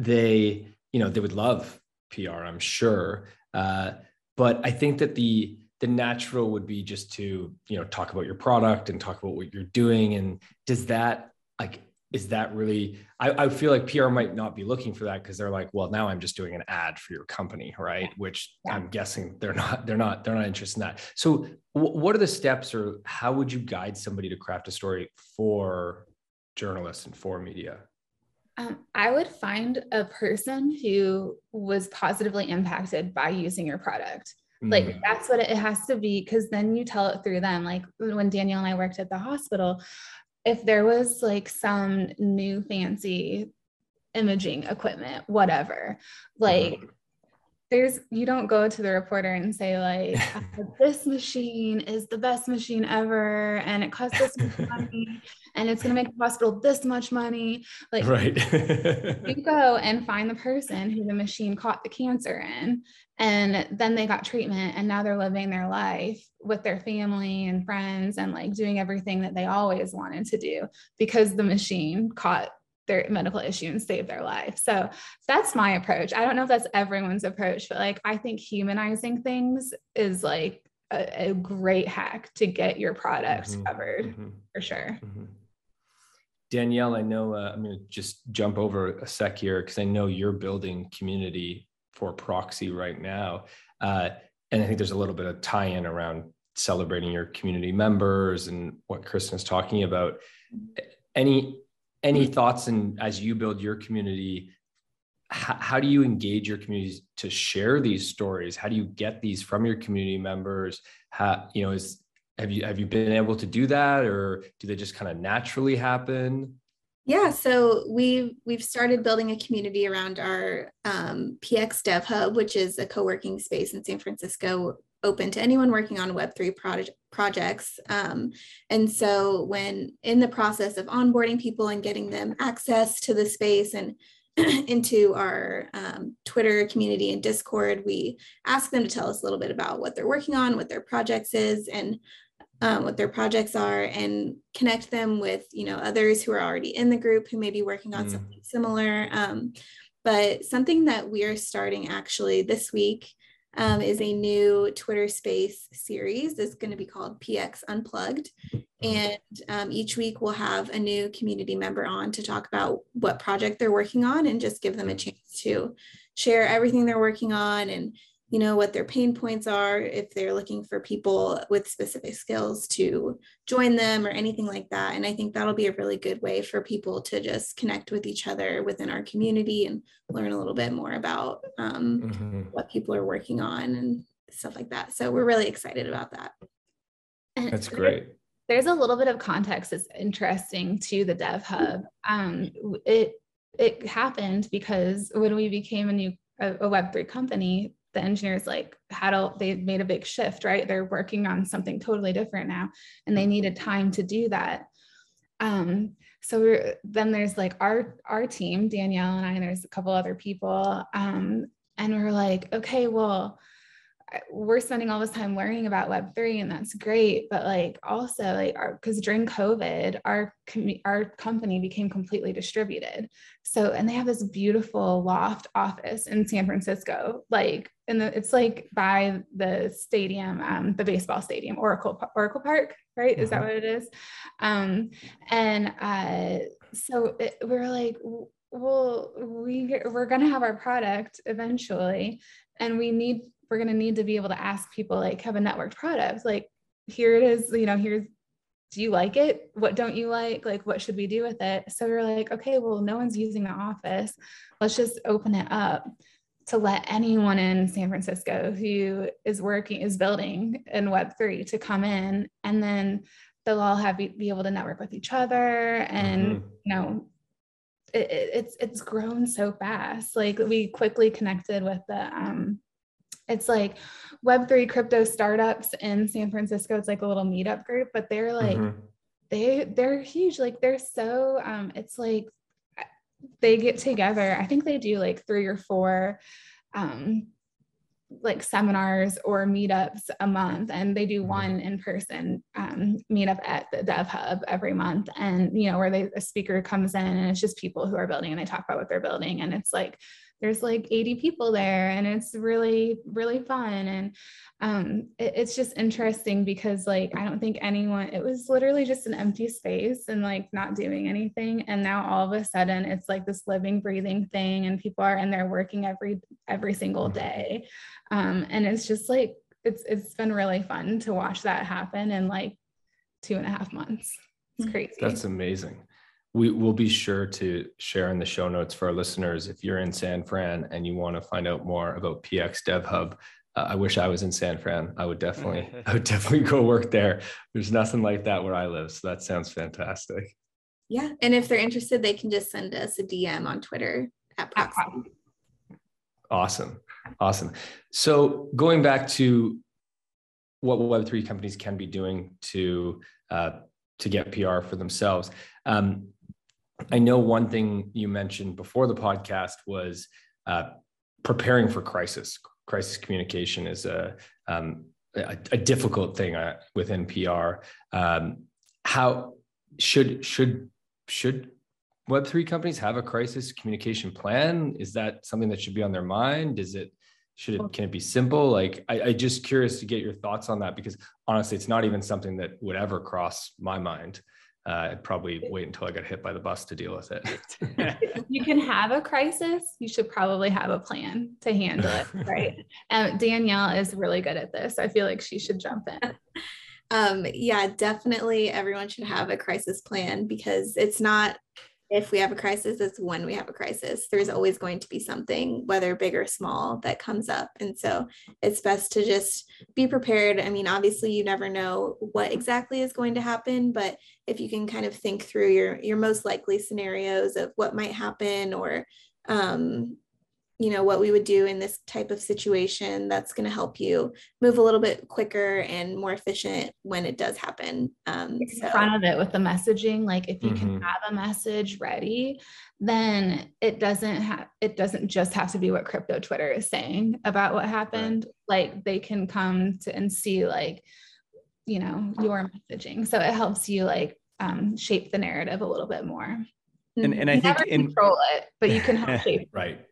they, you know, they would love P R, I'm sure. Uh, but I think that the, the natural would be just to, you know, talk about your product and talk about what you're doing. And does that, like, is that really, I, I feel like P R might not be looking for that because they're like, well, now I'm just doing an ad for your company, right? Which yeah. I'm guessing they're not, they're not, they're not interested in that. So w- what are the steps, or how would you guide somebody to craft a story for journalists and for media? Um, I would find a person who was positively impacted by using your product. Like that's what it has to be, because then you tell it through them. Like when Danielle and I worked at the hospital, if there was like some new fancy imaging equipment, whatever, like there's, you don't go to the reporter and say like, this machine is the best machine ever and it costs this much money and it's going to make the hospital this much money. Like, right. You go and find the person who the machine caught the cancer in, and then they got treatment and now they're living their life with their family and friends and like doing everything that they always wanted to do because the machine caught their medical issue and save their life. So that's my approach. I don't know if that's everyone's approach, but like, I think humanizing things is like a, a great hack to get your product mm-hmm. covered mm-hmm. for sure. Mm-hmm. Danielle, I know uh, I'm going to just jump over a sec here because I know you're building community for Proxy right now. Uh, and I think there's a little bit of tie-in around celebrating your community members and what Kristen's talking about. Any, Any thoughts in, as you build your community, how, how do you engage your communities to share these stories? How do you get these from your community members? How, you know, is, have you, have you been able to do that, or do they just kind of naturally happen? Yeah, so we've, we've started building a community around our um, P X Dev Hub, which is a co-working space in San Francisco, open to anyone working on web three project, projects. Um, and so when in the process of onboarding people and getting them access to the space and into our um, Twitter community and Discord, we ask them to tell us a little bit about what they're working on, what their projects is, and um, what their projects are, and connect them with, you know, others who are already in the group who may be working on mm. something similar. Um, but something that we are starting actually this week Um, is a new Twitter space series that's going to be called P X Unplugged. And um, each week we'll have a new community member on to talk about what project they're working on and just give them a chance to share everything they're working on and, you know, what their pain points are, if they're looking for people with specific skills to join them or anything like that. And I think that'll be a really good way for people to just connect with each other within our community and learn a little bit more about um, mm-hmm. what people are working on and stuff like that. So we're really excited about that. That's great. There's a little bit of context that's interesting to the Dev Hub. Um, it, it happened because when we became a new a, a web three company, the engineers like had a, they made a big shift, right? They're working on something totally different now, and they needed time to do that. Um, so we're, then there's like our, our team, Danielle and I, and there's a couple other people. Um, and we're like, okay, well, we're spending all this time learning about web three, and that's great. But like, also like our, cause during COVID, our, com- our company became completely distributed. So, and they have this beautiful loft office in San Francisco, like, and it's like by the stadium, um, the baseball stadium, Oracle, Oracle Park, right? Mm-hmm. Is that what it is? Um, and, uh, so it, we're like, well, we get, we're going to have our product eventually, and we need, we're going to need to be able to ask people, like, have a networked product, like, here it is, you know, here's, do you like it? What don't you like? Like, what should we do with it? So we're like, okay, well, no one's using the office. Let's just open it up to let anyone in San Francisco who is working, is building in web three to come in, and then they'll all have, be able to network with each other. And, mm-hmm. you know, it, it, it's, it's grown so fast. Like, we quickly connected with the, um, it's like web three crypto startups in San Francisco. It's like a little meetup group, but they're like, mm-hmm. they, they're huge. Like, they're so, um, it's like, they get together. I think they do like three or four, um, like seminars or meetups a month, and they do one in-person um, meetup at the Dev Hub every month. And, you know, where they, a speaker comes in, and it's just people who are building, and they talk about what they're building. And it's like, there's like eighty people there, and it's really, really fun. And um, it, it's just interesting because, like, I don't think anyone, it was literally just an empty space and like not doing anything. And now all of a sudden it's like this living, breathing thing, and people are in there working every, every single day. Um, and it's just like, it's, it's been really fun to watch that happen in like two and a half months. It's crazy. That's amazing. We will be sure to share in the show notes for our listeners. If you're in San Fran and you want to find out more about P X Dev Hub, uh, I wish I was in San Fran. I would definitely, I would definitely go work there. There's nothing like that where I live. So that sounds fantastic. Yeah. And if they're interested, they can just send us a D M on Twitter at Proxy. Awesome. Awesome. So going back to what Web three companies can be doing to, uh, to get P R for themselves. Um, I know one thing you mentioned before the podcast was uh, preparing for crisis. Crisis communication is a, um, a, a difficult thing uh, within P R. Um, how should, should, should Web three companies have a crisis communication plan? Is that something that should be on their mind? Is it, should it, can it be simple? Like, I, I just curious to get your thoughts on that, because honestly, it's not even something that would ever cross my mind. Uh, I'd probably wait until I got hit by the bus to deal with it. If you can have a crisis, you should probably have a plan to handle it, right? Um, Danielle is really good at this. I feel like she should jump in. Um, yeah, definitely everyone should have a crisis plan, because it's not if we have a crisis, it's when we have a crisis. There's always going to be something, whether big or small, that comes up. And so it's best to just be prepared. I mean, obviously you never know what exactly is going to happen, but if you can kind of think through your, your most likely scenarios of what might happen, or, um, you know, what we would do in this type of situation, that's going to help you move a little bit quicker and more efficient when it does happen. Um, so. In front of it with the messaging, like if you mm-hmm. can have a message ready, then it doesn't have, it doesn't just have to be what crypto Twitter is saying about what happened. Right. Like they can come to and see like, you know, your messaging. So it helps you like um, shape the narrative a little bit more. And, and I you think never in- control it, but you can help shape it. Right.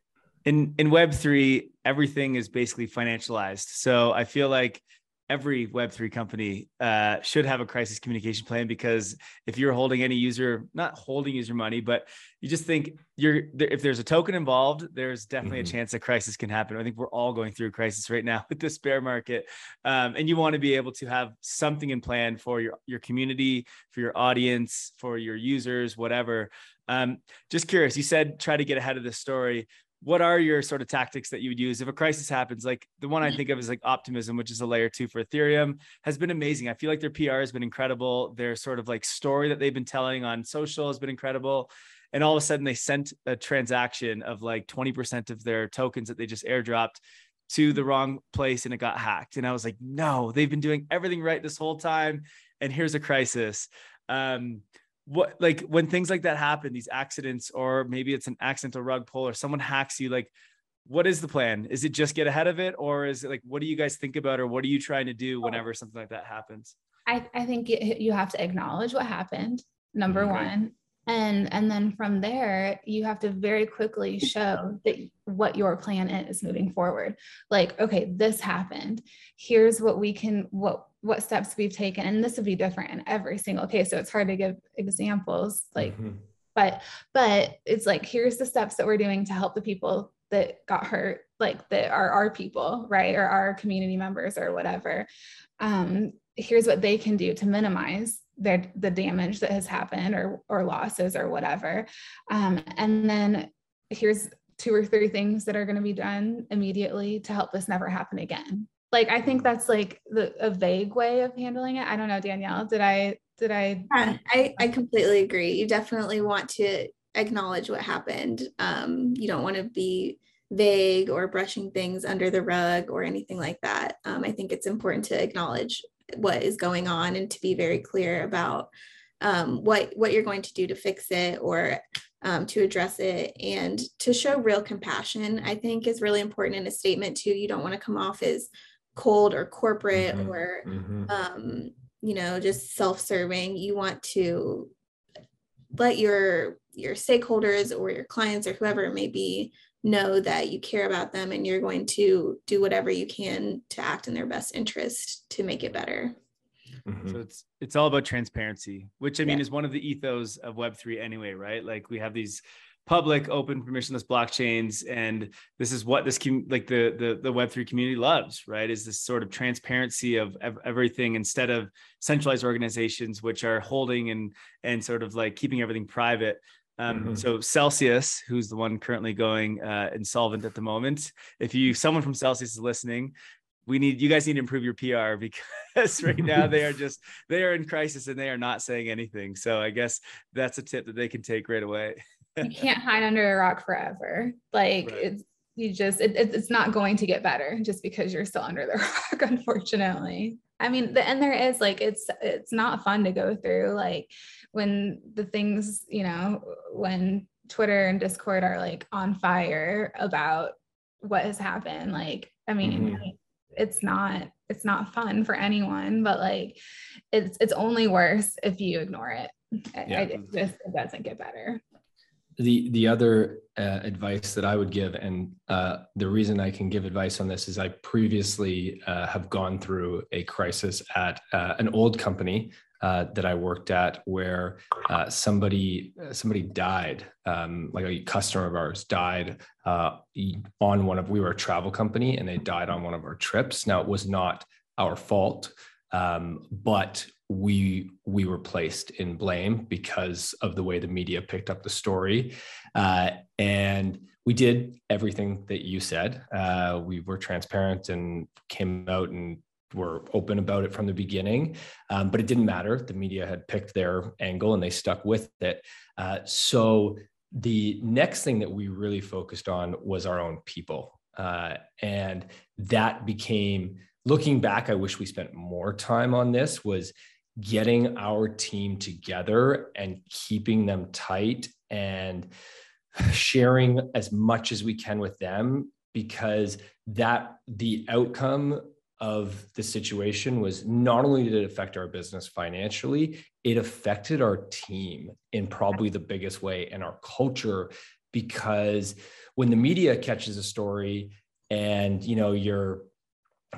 In in Web three, everything is basically financialized. So I feel like every Web three company uh, should have a crisis communication plan, because if you're holding any user, not holding user money, but you just think you're if there's a token involved, there's definitely mm-hmm. a chance that crisis can happen. I think we're all going through a crisis right now with this bear market. Um, and you want to be able to have something in plan for your, your community, for your audience, for your users, whatever. Um, just curious, you said try to get ahead of this story. What are your sort of tactics that you would use if a crisis happens? Like the one I think of is like optimism, which is a layer two for Ethereum, has been amazing. I feel like their P R has been incredible. Their sort of like story that they've been telling on social has been incredible. And all of a sudden they sent a transaction of like twenty percent of their tokens that they just airdropped to the wrong place, and it got hacked. And I was like, no, they've been doing everything right this whole time. And here's a crisis. Um, What, like when things like that happen, these accidents, or maybe it's an accidental rug pull or someone hacks you, like, what is the plan? Is it just get ahead of it? Or is it like, what do you guys think about, or what are you trying to do whenever something like that happens? I, I think it, you have to acknowledge what happened, number okay. one. And, and then from there, you have to very quickly show that what your plan is moving forward. Like, okay, this happened. Here's what we can, what, what steps we've taken. And this would be different in every single case. So it's hard to give examples, like, mm-hmm. but, but it's like, here's the steps that we're doing to help the people that got hurt, like that are our people, right? Or our community members or whatever. Um, here's what they can do to minimize their, the damage that has happened or, or losses or whatever. Um, and then here's two or three things that are going to be done immediately to help this never happen again. Like, I think that's like the, a vague way of handling it. I don't know, Danielle, did I, did I? Yeah, I, I completely agree. You definitely want to acknowledge what happened. Um, you don't want to be vague or brushing things under the rug or anything like that. Um, I think it's important to acknowledge what is going on and to be very clear about um, what, what you're going to do to fix it or um, to address it, and to show real compassion, I think is really important in a statement too. You don't want to come off as cold or corporate mm-hmm. or, mm-hmm. um, you know, just self-serving. You want to let your, your stakeholders or your clients or whoever it may be know that you care about them, and you're going to do whatever you can to act in their best interest to make it better. Mm-hmm. So it's, it's all about transparency, which I mean, yeah. is one of the ethos of Web three anyway, right? Like we have these public, open, permissionless blockchains. And this is what this, com- like the, the, the Web three community loves, right? Is this sort of transparency of ev- everything, instead of centralized organizations, which are holding and, and sort of like keeping everything private. Um, mm-hmm. So Celsius, who's the one currently going uh, insolvent at the moment, if you, someone from Celsius is listening, we need, you guys need to improve your P R, because right now they are just, they are in crisis and they are not saying anything. So I guess that's a tip that they can take right away. You can't hide under a rock forever. Like right. it's, you just, it, it's not going to get better just because you're still under the rock, unfortunately. I mean, the, and there is like, it's, it's not fun to go through. Like when the things, you know, when Twitter and Discord are like on fire about what has happened. Like, I mean, mm-hmm. it's not, it's not fun for anyone, but like, it's, it's only worse if you ignore it. Yeah. I, it just, it doesn't get better. The, the other uh, advice that I would give, and uh, the reason I can give advice on this is I previously uh, have gone through a crisis at uh, an old company uh, that I worked at, where uh, somebody somebody died, um, like a customer of ours died uh, on one of, we were a travel company, and they died on one of our trips. Now, it was not our fault, um, but we we were placed in blame because of the way the media picked up the story. Uh, and we did everything that you said. Uh, we were transparent and came out and were open about it from the beginning, um, but it didn't matter. The media had picked their angle and they stuck with it. Uh, so the next thing that we really focused on was our own people. Uh, and that became, looking back, I wish we spent more time on this, was getting our team together and keeping them tight and sharing as much as we can with them, because that the outcome of the situation was, not only did it affect our business financially, it affected our team in probably the biggest way, and our culture. Because when the media catches a story and, you know, you're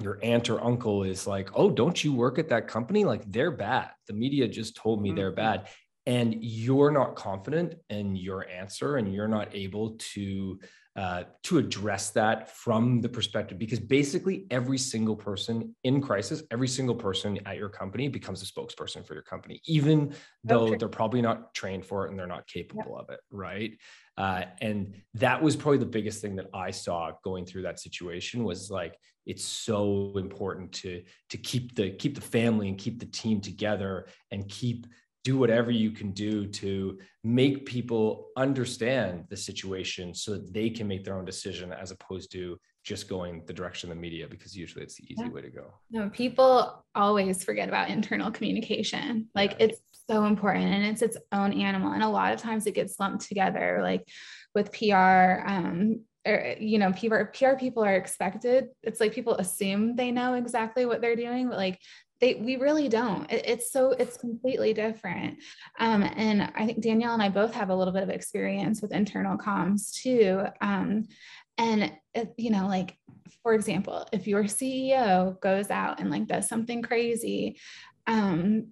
your aunt or uncle is like, oh, don't you work at that company? Like, they're bad. The media just told me mm-hmm. they're bad. And you're not confident in your answer, and you're not able to, uh, to address that from the perspective, because basically every single person in crisis, every single person at your company becomes a spokesperson for your company, even though okay. they're probably not trained for it and they're not capable yeah. of it, right? Uh, and that was probably the biggest thing that I saw going through that situation, was like, it's so important to, to keep the, keep the family and keep the team together, and keep, do whatever you can do to make people understand the situation so that they can make their own decision, as opposed to just going the direction of the media, because usually it's the easy yeah. way to go. No, people always forget about internal communication. Like yeah. it's so important, and it's its own animal. And a lot of times it gets lumped together, like with P R, um, or, you know, P R, P R people are expected. It's like people assume they know exactly what they're doing, but like, They, we really don't. It, it's so, it's completely different. Um, and I think Danielle and I both have a little bit of experience with internal comms too. Um, and it, you know, like, for example, if your C E O goes out and like does something crazy, um,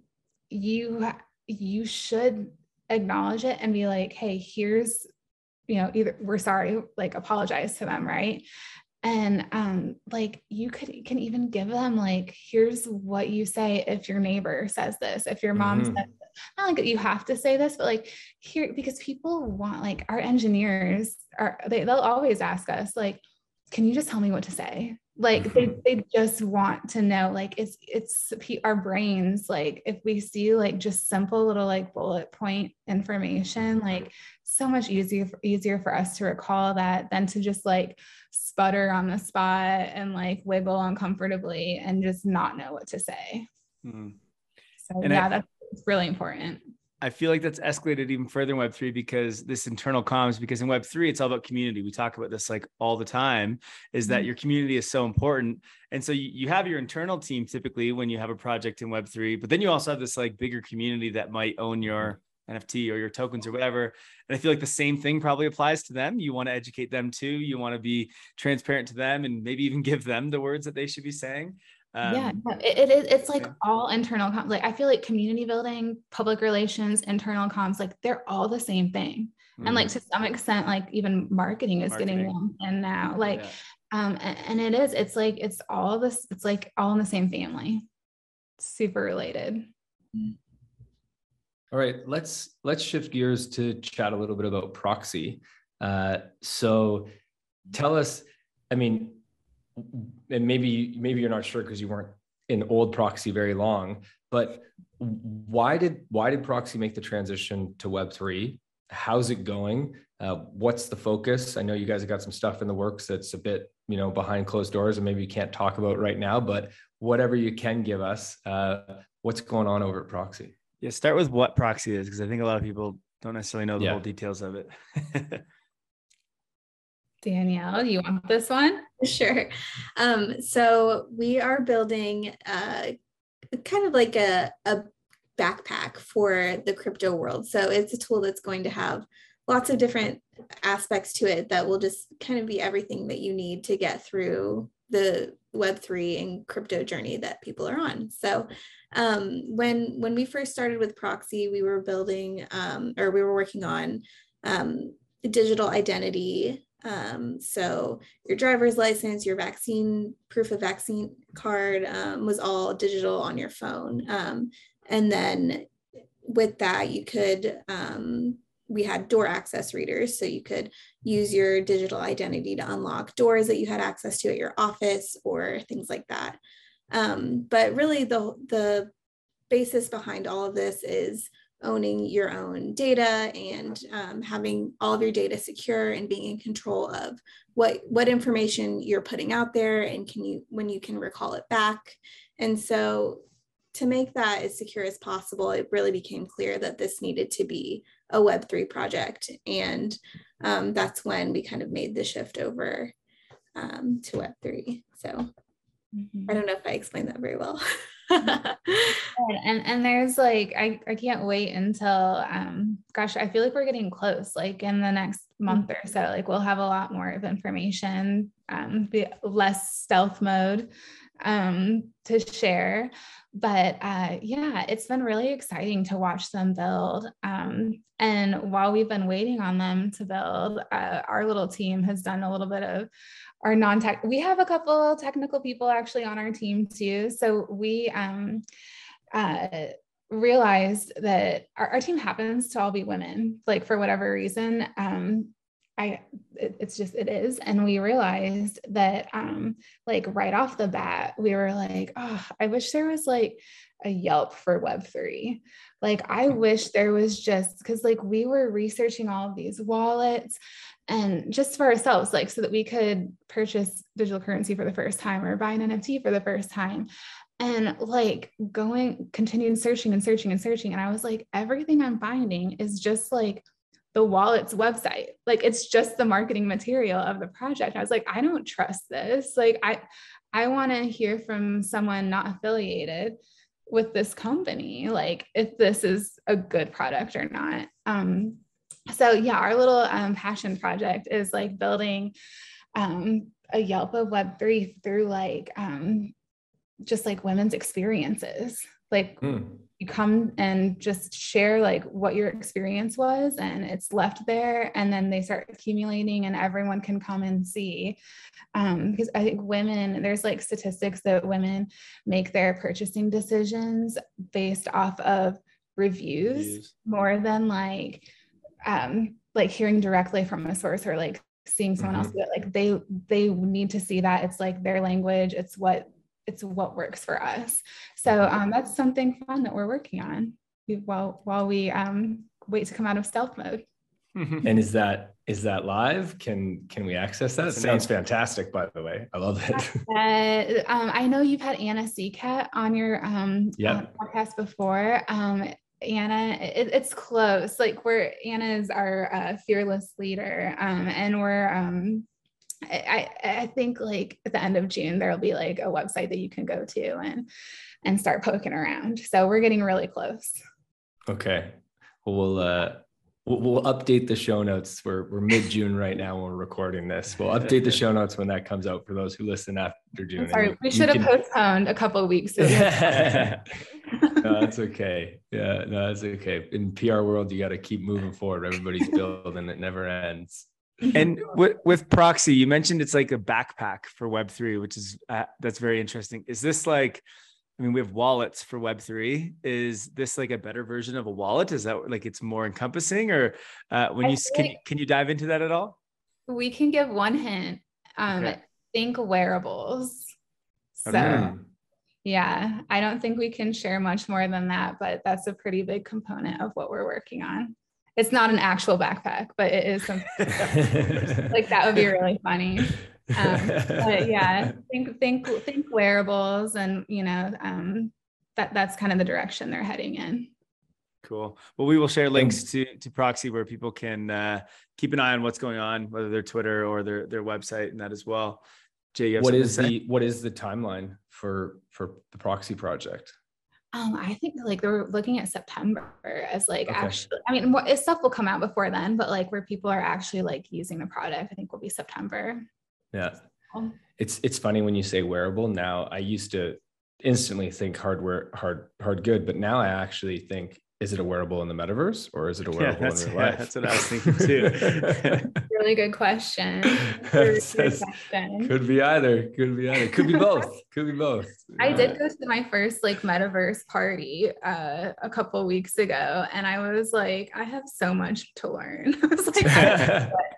you, you should acknowledge it and be like, hey, here's, you know, either we're sorry, like apologize to them. Right. And um, like you could can even give them like, here's what you say if your neighbor says this, if your mom mm-hmm. says this. Not like you have to say this, but like here, because people want, like our engineers are, they, they'll always ask us like, can you just tell me what to say? Like they, they just want to know, like it's, it's our brains. Like if we see like just simple little like bullet point information, like so much easier, easier for us to recall that than to just like sputter on the spot and like wiggle uncomfortably and just not know what to say. Mm-hmm. So and yeah, I, that's really important. I feel like that's escalated even further in Web three, because this internal comms, because in Web three, it's all about community. We talk about this like all the time, is that your community is so important. And so you, you have your internal team typically when you have a project in Web three, but then you also have this like bigger community that might own your N F T or your tokens or whatever. And I feel like the same thing probably applies to them. You want to educate them too. You want to be transparent to them and maybe even give them the words that they should be saying. Um, yeah, it, it it's like yeah. all internal comms. Like I feel like community building, public relations, internal comms, like they're all the same thing. Mm-hmm. And like to some extent, like even marketing is marketing. getting lumped in now. Like, yeah. um, and, and it is. It's like it's all this. It's like all in the same family. Super related. All right, let's let's shift gears to chat a little bit about Proxy. Uh, so, tell us. I mean. and maybe maybe you're not sure because you weren't in old Proxy very long, but why did why did Proxy make the transition to Web three? How's it going? Uh, what's the focus? I know you guys have got some stuff in the works that's a bit, you know, behind closed doors and maybe you can't talk about right now, but whatever you can give us, uh, what's going on over at Proxy? Yeah, start with what Proxy is, because I think a lot of people don't necessarily know the yeah. whole details of it. Danielle, you want this one? Sure. Um, so we are building uh, kind of like a, a backpack for the crypto world. So it's a tool that's going to have lots of different aspects to it that will just kind of be everything that you need to get through the Web three and crypto journey that people are on. So um, when when we first started with Proxy, we were building um, or we were working on um, digital identity. Um, so your driver's license, your vaccine, proof of vaccine card um, was all digital on your phone. Um, and then with that, you could, um, we had door access readers. So you could use your digital identity to unlock doors that you had access to at your office or things like that. Um, but really the, the basis behind all of this is owning your own data and um, having all of your data secure and being in control of what what information you're putting out there and can you when you can recall it back. And so to make that as secure as possible, it really became clear that this needed to be a Web three project. And um, that's when we kind of made the shift over um, to Web three. So mm-hmm. I don't know if I explained that very well. and and there's like I, I can't wait until um gosh I feel like we're getting close, like in the next month or so, like we'll have a lot more of information, um be less stealth mode um to share, but uh yeah it's been really exciting to watch them build, um and while we've been waiting on them to build, uh, our little team has done a little bit of our non-tech. We have a couple technical people actually on our team too. So we um, uh, realized that our, our team happens to all be women, like for whatever reason, um, I, it, it's just, it is. And we realized that um, like right off the bat, we were like, oh, I wish there was like a Yelp for Web three. Like, I wish there was just, cause like we were researching all of these wallets and just for ourselves, like, so that we could purchase digital currency for the first time or buy an N F T for the first time. And like going, continued searching and searching and searching. And I was like, everything I'm finding is just like the wallet's website. Like, it's just the marketing material of the project. I was like, I don't trust this. Like, I, I want to hear from someone not affiliated with this company, like if this is a good product or not. Um, So yeah, our little um, passion project is like building um, a Yelp of Web three through like, um, just like women's experiences. Like mm. you come and just share like what your experience was and it's left there and then they start accumulating and everyone can come and see. Um, because I think women, there's like statistics that women make their purchasing decisions based off of reviews, reviews. more than like, Um, like hearing directly from a source or like seeing someone mm-hmm. else do it. Like they, they need to see that it's like their language. It's what, it's what works for us. So um, that's something fun that we're working on while, while we um, wait to come out of stealth mode. And is that, is that live? Can, can we access that? It sounds fantastic, by the way. I love it. Uh, um, I know you've had Anna Seacat on your um, yep. uh, podcast before. Um, Anna, it, it's close. Like we're, Anna is our uh, fearless leader. Um, and we're, um, I, I, I think like at the end of June, there'll be like a website that you can go to and, and start poking around. So we're getting really close. Okay. Well, we'll, uh, we'll, we'll update the show notes. We're, we're mid-June right now when we're recording this. We'll update the show notes when that comes out for those who listen after June. I'm sorry, you, we should have can... postponed a couple of weeks. Yeah. No, that's okay. Yeah, no, that's okay. In P R world, you got to keep moving forward. Everybody's building, it never ends. And with, with Proxy, you mentioned it's like a backpack for Web three, which is, uh, that's very interesting. Is this like, I mean, we have wallets for Web three. Is this like a better version of a wallet? Is that like, it's more encompassing or uh, when you, can, like, can you dive into that at all? We can give one hint. Um, okay. think wearables. So okay. yeah, I don't think we can share much more than that, but that's a pretty big component of what we're working on. It's not an actual backpack, but it is something like that would be really funny. Um, but yeah, think, think, think wearables and, you know, um, that that's kind of the direction they're heading in. Cool. Well, we will share links to, to Proxy where people can uh, keep an eye on what's going on, whether their Twitter or their, their website and that as well. Jay, you have what is the, what is the timeline for, for the Proxy project? Um, I think like they were looking at September as like, okay. actually, I mean, what, stuff will come out before then, but like where people are actually like using the product, I think will be September. Yeah. So. It's, it's funny when you say wearable now. I used to instantly think hardware, hard, hard good, but now I actually think, is it a wearable in the metaverse or is it a wearable yeah, in real life? Yeah, that's what I was thinking too. Really good question. Really good question. Could be either. Could be either. Could be both. Could be both. I All did right. go to my first like metaverse party uh, a couple of weeks ago, and I was like, I have so much to learn. I was like, I don't know what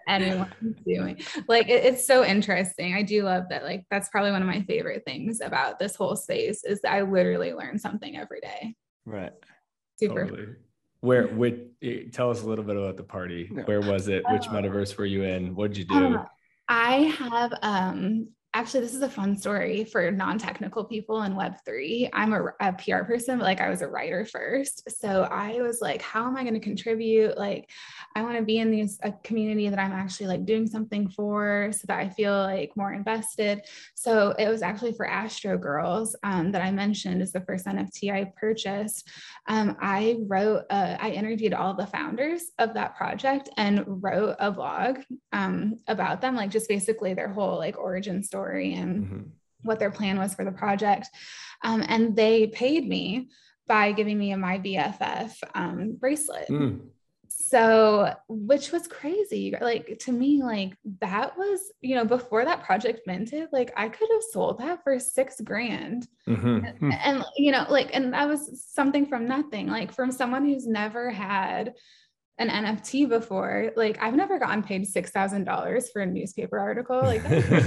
anyone's doing. Like, it, it's so interesting. I do love that. Like, that's probably one of my favorite things about this whole space is that I literally learn something every day. Right. Super. Totally. Where, which, tell us a little bit about the party. Where was it? Which metaverse were you in? What did you do? Um, I have, um, actually, this is a fun story for non-technical people in web three. I'm a, a P R person, but like I was a writer first. So I was like, how am I going to contribute? Like, I want to be in these, a community that I'm actually like doing something for so that I feel like more invested. So it was actually for Astro Girls um, that I mentioned is the first N F T I purchased. Um, I wrote, uh, I interviewed all the founders of that project and wrote a blog um, about them, like just basically their whole like origin story. And mm-hmm. what their plan was for the project. Um, and they paid me by giving me a My B F F um, bracelet. Mm. So, which was crazy. Like to me, like that was, you know, before that project minted, like I could have sold that for six grand. Mm-hmm. and, and, you know, like, and that was something from nothing, like from someone who's never had an N F T before. Like I've never gotten paid six thousand dollars for a newspaper article. Like that's,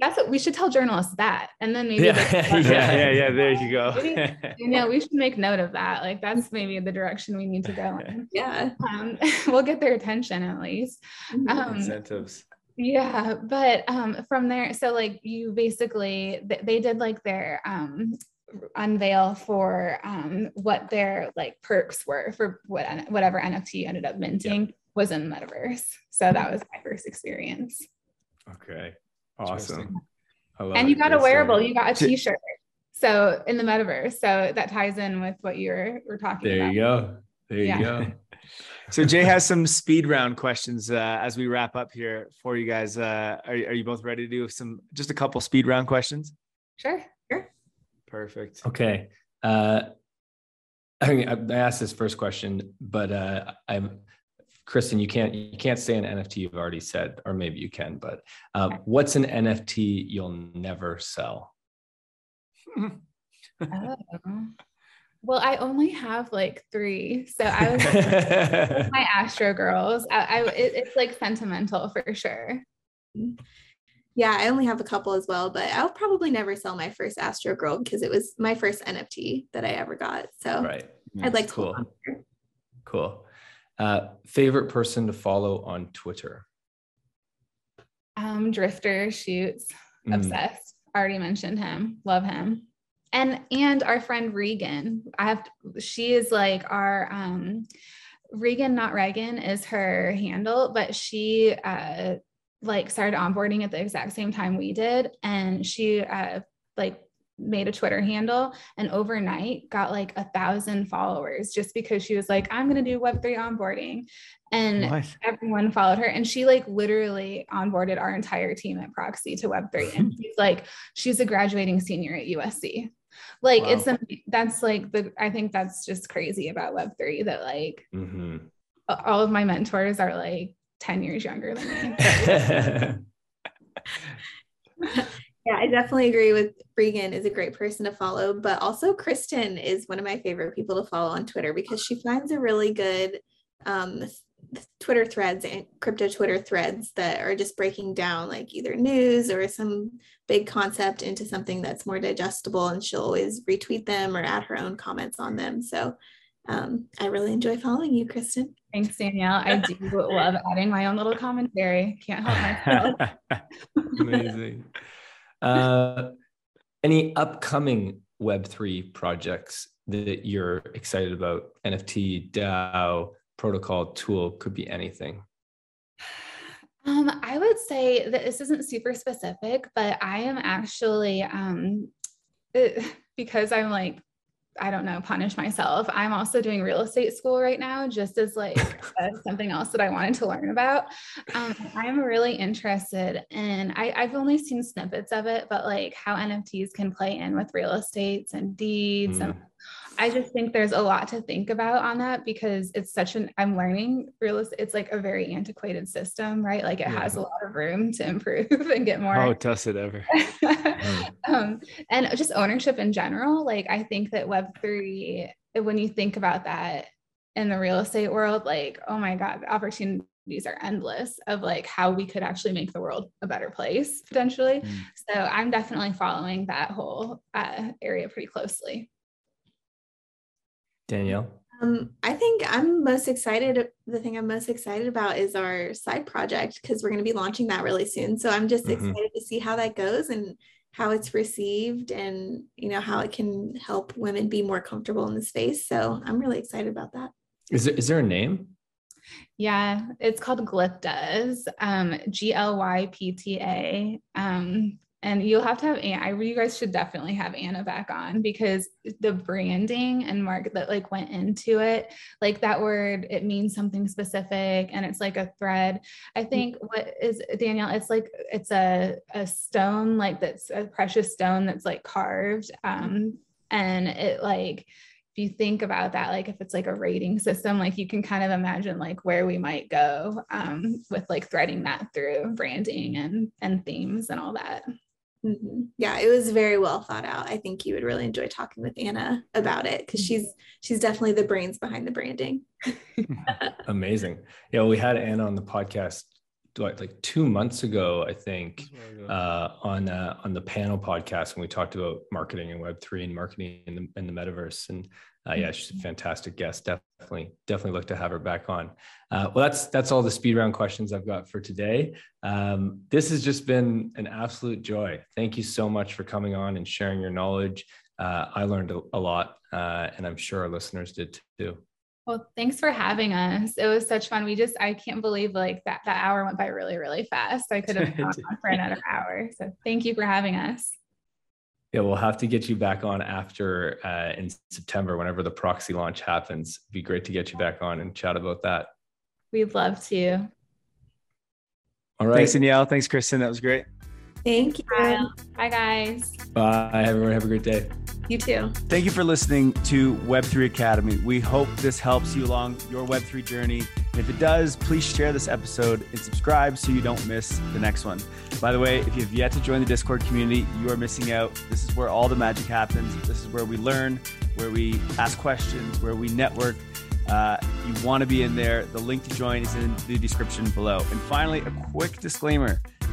that's what we should tell journalists that. And then maybe. Yeah. Yeah, yeah. Yeah. There you go. Yeah. You know, we should make note of that. Like that's maybe the direction we need to go in. Yeah. Um, we'll get their attention at least. Um, Incentives. Yeah. But um, from there, so like you basically, th- they did like their, um, unveil for um what their like perks were for what whatever N F T you ended up minting yep. was in the metaverse. So that was my first experience. Okay. Awesome. I love and you got a wearable, you got a t-shirt. So in the metaverse. So that ties in with what you were, were talking there about. There you go. There you yeah. go. So Jay has some speed round questions uh, as we wrap up here for you guys. Uh, are, are you both ready to do some, just a couple speed round questions? Sure. Sure. Perfect. Okay. Uh, I, mean, I asked this first question, but uh, I'm Kristen. You can't you can't say an N F T you've already said, or maybe you can. But um, okay. What's an N F T you'll never sell? Oh. Well, I only have like three, so I was with my Astro Girls. I, I it, it's like sentimental for sure. Yeah, I only have a couple as well, but I'll probably never sell my first Astro Girl because it was my first N F T that I ever got. So right. I'd That's like to cool. hold on here. Cool. Uh, favorite person to follow on Twitter? Um, Drifter Shoots. Mm. Obsessed. Already mentioned him. Love him. And and our friend Bregan. I have to, she is like our um Bregan, not Reagan, is her handle, but she uh like started onboarding at the exact same time we did. And she uh, like made a Twitter handle and overnight got like a thousand followers just because she was like, I'm going to do web three onboarding. And nice. Everyone followed her. And she like literally onboarded our entire team at Proxy to web three. And she's like, she's a graduating senior at U S C. Like wow. it's, a, that's like the, I think that's just crazy about web three that like mm-hmm. all of my mentors are like, ten years younger than me. Yeah, I definitely agree with Bregan is a great person to follow, but also Kristen is one of my favorite people to follow on Twitter because she finds a really good um, Twitter threads and crypto Twitter threads that are just breaking down like either news or some big concept into something that's more digestible, and she'll always retweet them or add her own comments on them. So um, I really enjoy following you, Kristen. Thanks, Danielle. I do love adding my own little commentary. Can't help myself. Amazing. Uh, any upcoming web three projects that you're excited about? N F T, DAO, protocol, tool, could be anything. Um, I would say that this isn't super specific, but I am actually, um, it, because I'm like, I don't know, punish myself. I'm also doing real estate school right now, just as like uh, something else that I wanted to learn about. Um, I'm really interested in, I, I've only seen snippets of it, but like how N F Ts can play in with real estates and deeds. Mm. And I just think there's a lot to think about on that, because it's such an, I'm learning real estate. It's like a very antiquated system, right? Like it yeah. has a lot of room to improve and get more. Oh, does it ever. um, and just ownership in general. Like I think that web three, when you think about that in the real estate world, like, oh my God, the opportunities are endless of like how we could actually make the world a better place potentially. Mm. So I'm definitely following that whole uh, area pretty closely. Danielle? Um, I think I'm most excited. The thing I'm most excited about is our side project, because we're going to be launching that really soon. So I'm just mm-hmm. excited to see how that goes and how it's received, and you know how it can help women be more comfortable in the space. So I'm really excited about that. Is there, is there a name? Yeah, it's called Glyptas, um, G L Y P T A. Um, And you'll have to have Anna. You guys should definitely have Anna back on, because the branding and market that like went into it, like that word, it means something specific, and it's like a thread. I think what is Danielle? It's like it's a a stone, like that's a precious stone that's like carved, um, and it like. If you think about that, like if it's like a rating system, like you can kind of imagine like where we might go um, with like threading that through branding and and themes and all that. Mm-hmm. Yeah, it was very well thought out. I think you would really enjoy talking with Anna about it, because she's she's definitely the brains behind the branding. Amazing. Yeah, well, we had Anna on the podcast what, like two months ago, I think, uh, on uh, on the panel podcast when we talked about marketing and web three and marketing in the, in the metaverse. And uh, yeah, she's a fantastic guest. Definitely, definitely look to have her back on. Uh, well, that's that's all the speed round questions I've got for today. Um, this has just been an absolute joy. Thank you so much for coming on and sharing your knowledge. Uh, I learned a, a lot, uh, and I'm sure our listeners did too. Well, thanks for having us. It was such fun. We just, I can't believe like that, that hour went by really, really fast. I could have gone on for another hour. So thank you for having us. Yeah, we'll have to get you back on after uh, in September, whenever the proxy launch happens. It'd be great to get you back on and chat about that. We'd love to. All right. Thanks, Danielle. Thanks, Kristen. That was great. Thank you. Bye. Bye, guys. Bye, everyone. Have a great day. You too. Thank you for listening to web three Academy. We hope this helps you along your web three journey. And if it does, please share this episode and subscribe so you don't miss the next one. By the way, if you've yet to join the Discord community, you are missing out. This is where all the magic happens. This is where we learn, where we ask questions, where we network. Uh, you want to be in there. The link to join is in the description below. And finally, a quick disclaimer.